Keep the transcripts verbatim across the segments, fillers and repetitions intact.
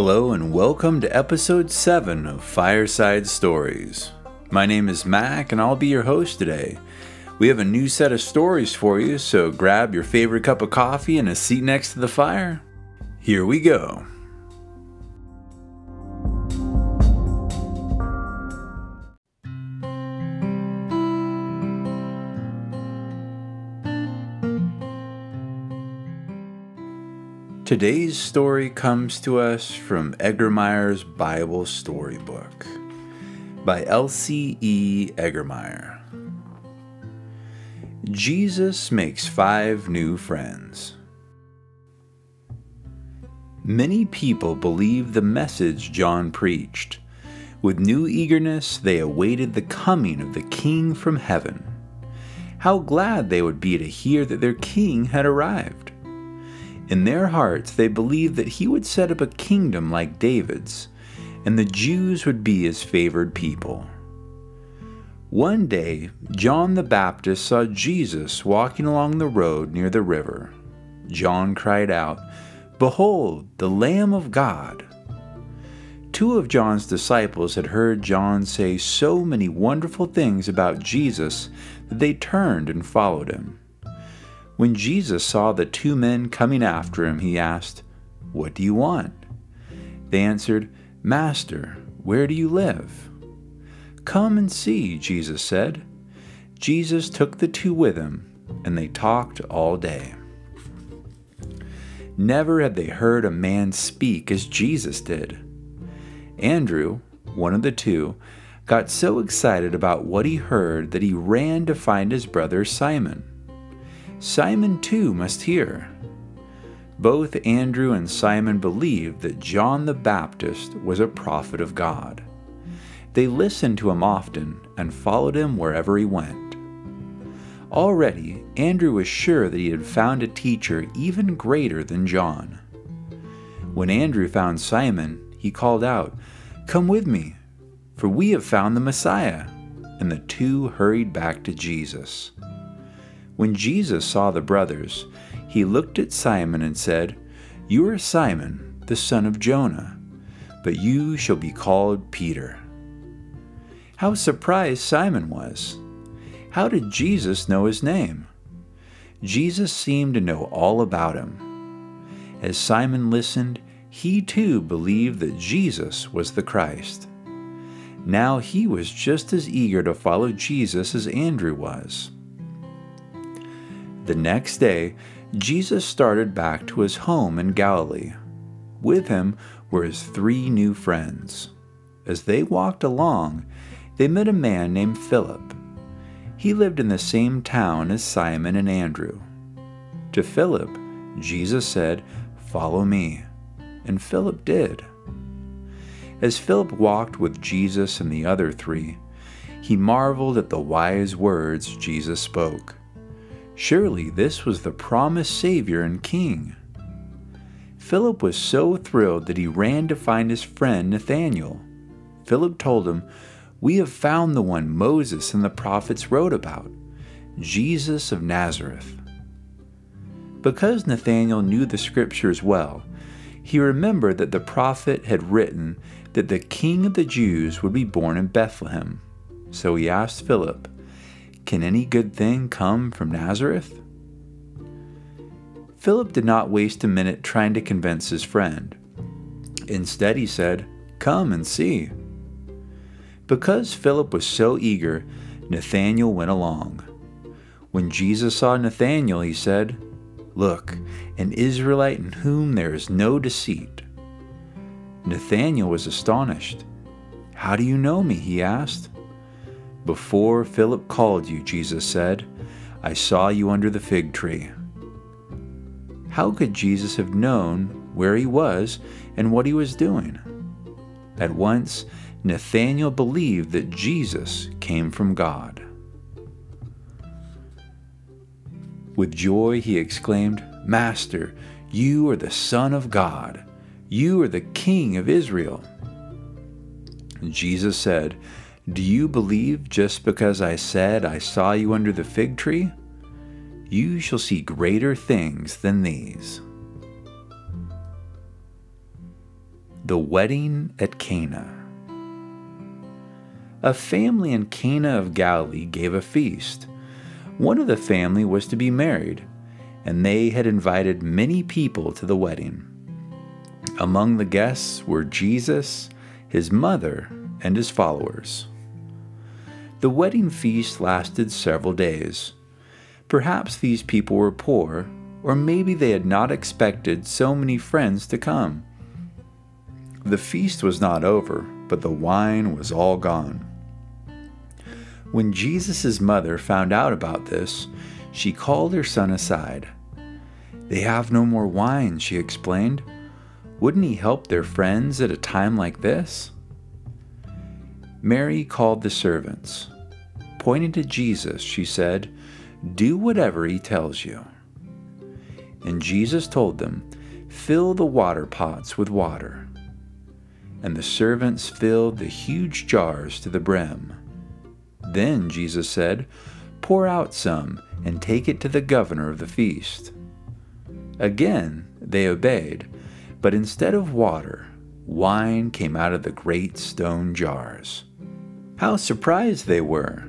Hello and welcome to episode seven of Fireside Stories. My name is Mac and I'll be your host today. We have a new set of stories for you, so grab your favorite cup of coffee and a seat next to the fire. Here we go. Today's story comes to us from Eggermeyer's Bible Storybook by L C E Eggermeyer. Jesus makes five new friends. Many people believed the message John preached. With new eagerness, they awaited the coming of the King from heaven. How glad they would be to hear that their King had arrived. In their hearts, they believed that he would set up a kingdom like David's, and the Jews would be his favored people. One day, John the Baptist saw Jesus walking along the road near the river. John cried out, "Behold, the Lamb of God!" Two of John's disciples had heard John say so many wonderful things about Jesus that they turned and followed him. When Jesus saw the two men coming after him, he asked, "What do you want?" They answered, "Master, where do you live?" "Come and see," Jesus said. Jesus took the two with him, and they talked all day. Never had they heard a man speak as Jesus did. Andrew, one of the two, got so excited about what he heard that he ran to find his brother Simon. Simon too must hear. Both Andrew and Simon believed that John the Baptist was a prophet of God. They listened to him often and followed him wherever he went. Already, Andrew was sure that he had found a teacher even greater than John. When Andrew found Simon, he called out, "Come with me, for we have found the Messiah." And the two hurried back to Jesus. When Jesus saw the brothers, he looked at Simon and said, "You are Simon, the son of Jonah, but you shall be called Peter." How surprised Simon was! How did Jesus know his name? Jesus seemed to know all about him. As Simon listened, he too believed that Jesus was the Christ. Now he was just as eager to follow Jesus as Andrew was. The next day, Jesus started back to his home in Galilee. With him were his three new friends. As they walked along, they met a man named Philip. He lived in the same town as Simon and Andrew. To Philip, Jesus said, "Follow me," and Philip did. As Philip walked with Jesus and the other three, he marveled at the wise words Jesus spoke. Surely this was the promised Savior and King. Philip was so thrilled that he ran to find his friend Nathanael. Philip told him, "We have found the one Moses and the prophets wrote about, Jesus of Nazareth." Because Nathanael knew the scriptures well, he remembered that the prophet had written that the King of the Jews would be born in Bethlehem. So he asked Philip, "Can any good thing come from Nazareth?" Philip did not waste a minute trying to convince his friend. Instead, he said, "Come and see." Because Philip was so eager, Nathanael went along. When Jesus saw Nathanael, he said, "Look, an Israelite in whom there is no deceit." Nathanael was astonished. "How do you know me?" he asked. "Before Philip called you," Jesus said, "I saw you under the fig tree." How could Jesus have known where he was and what he was doing? At once, Nathanael believed that Jesus came from God. With joy, he exclaimed, "Master, you are the Son of God. You are the King of Israel." And Jesus said, "Do you believe just because I said I saw you under the fig tree? You shall see greater things than these." The Wedding at Cana. A family in Cana of Galilee gave a feast. One of the family was to be married, and they had invited many people to the wedding. Among the guests were Jesus, his mother, and his followers. The wedding feast lasted several days. Perhaps these people were poor, or maybe they had not expected so many friends to come. The feast was not over, but the wine was all gone. When Jesus' mother found out about this, she called her son aside. "They have no more wine," she explained. "Wouldn't he help their friends at a time like this?" Mary called the servants. Pointing to Jesus, she said, "Do whatever he tells you." And Jesus told them, "Fill the water pots with water." And the servants filled the huge jars to the brim. Then Jesus said, "Pour out some and take it to the governor of the feast." Again, they obeyed, but instead of water, wine came out of the great stone jars. How surprised they were!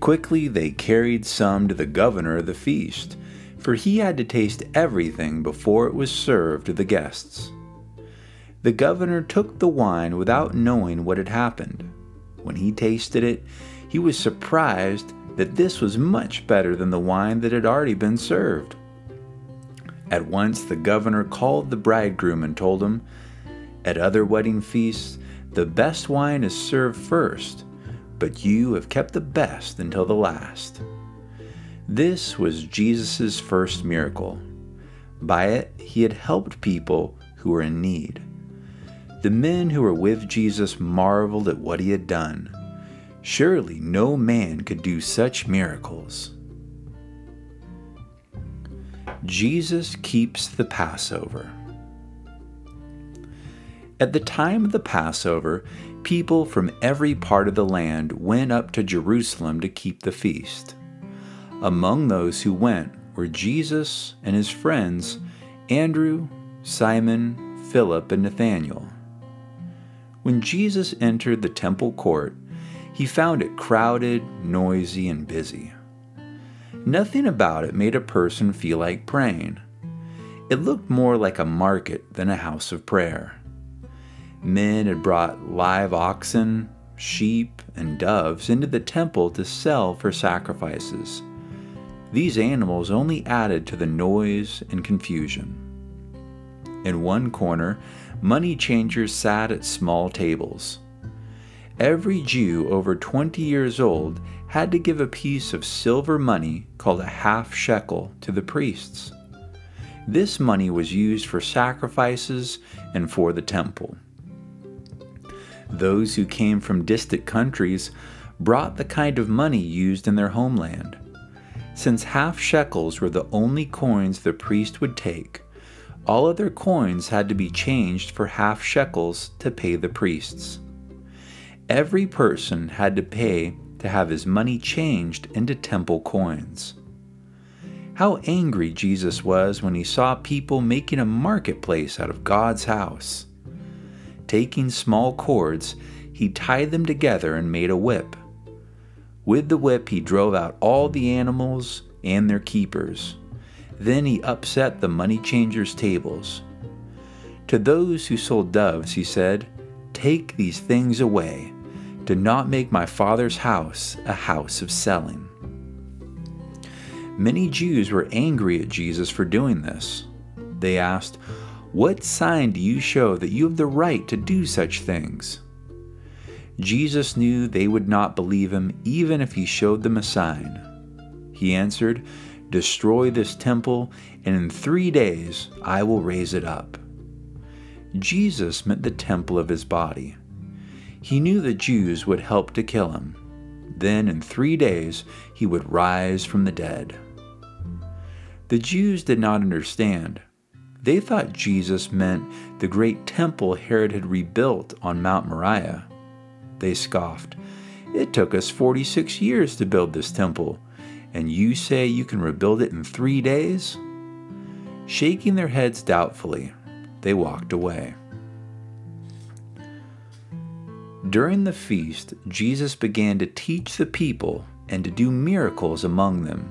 Quickly they carried some to the governor of the feast, for he had to taste everything before it was served to the guests. The governor took the wine without knowing what had happened. When he tasted it, he was surprised that this was much better than the wine that had already been served. At once the governor called the bridegroom and told him, "At other wedding feasts, the best wine is served first, but you have kept the best until the last." This was Jesus' first miracle. By it, he had helped people who were in need. The men who were with Jesus marveled at what he had done. Surely no man could do such miracles. Jesus keeps the Passover. At the time of the Passover, people from every part of the land went up to Jerusalem to keep the feast. Among those who went were Jesus and his friends, Andrew, Simon, Philip, and Nathanael. When Jesus entered the temple court, he found it crowded, noisy, and busy. Nothing about it made a person feel like praying. It looked more like a market than a house of prayer. Men had brought live oxen, sheep, and doves into the temple to sell for sacrifices. These animals only added to the noise and confusion. In one corner, money changers sat at small tables. Every Jew over twenty years old had to give a piece of silver money called a half shekel to the priests. This money was used for sacrifices and for the temple. Those who came from distant countries brought the kind of money used in their homeland. Since half shekels were the only coins the priest would take, all other coins had to be changed for half shekels to pay the priests. Every person had to pay to have his money changed into temple coins. How angry Jesus was when he saw people making a marketplace out of God's house. Taking small cords, he tied them together and made a whip. With the whip, he drove out all the animals and their keepers. Then he upset the money changers' tables. To those who sold doves, he said, "Take these things away. Do not make my Father's house a house of selling." Many Jews were angry at Jesus for doing this. They asked, "What sign do you show that you have the right to do such things?" Jesus knew they would not believe him even if he showed them a sign. He answered, "Destroy this temple, and in three days I will raise it up." Jesus meant the temple of his body. He knew the Jews would help to kill him. Then in three days he would rise from the dead. The Jews did not understand. They thought Jesus meant the great temple Herod had rebuilt on Mount Moriah. They scoffed, "It took us forty-six years to build this temple, and you say you can rebuild it in three days?" Shaking their heads doubtfully, they walked away. During the feast, Jesus began to teach the people and to do miracles among them.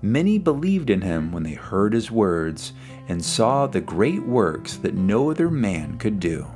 Many believed in him when they heard his words and saw the great works that no other man could do.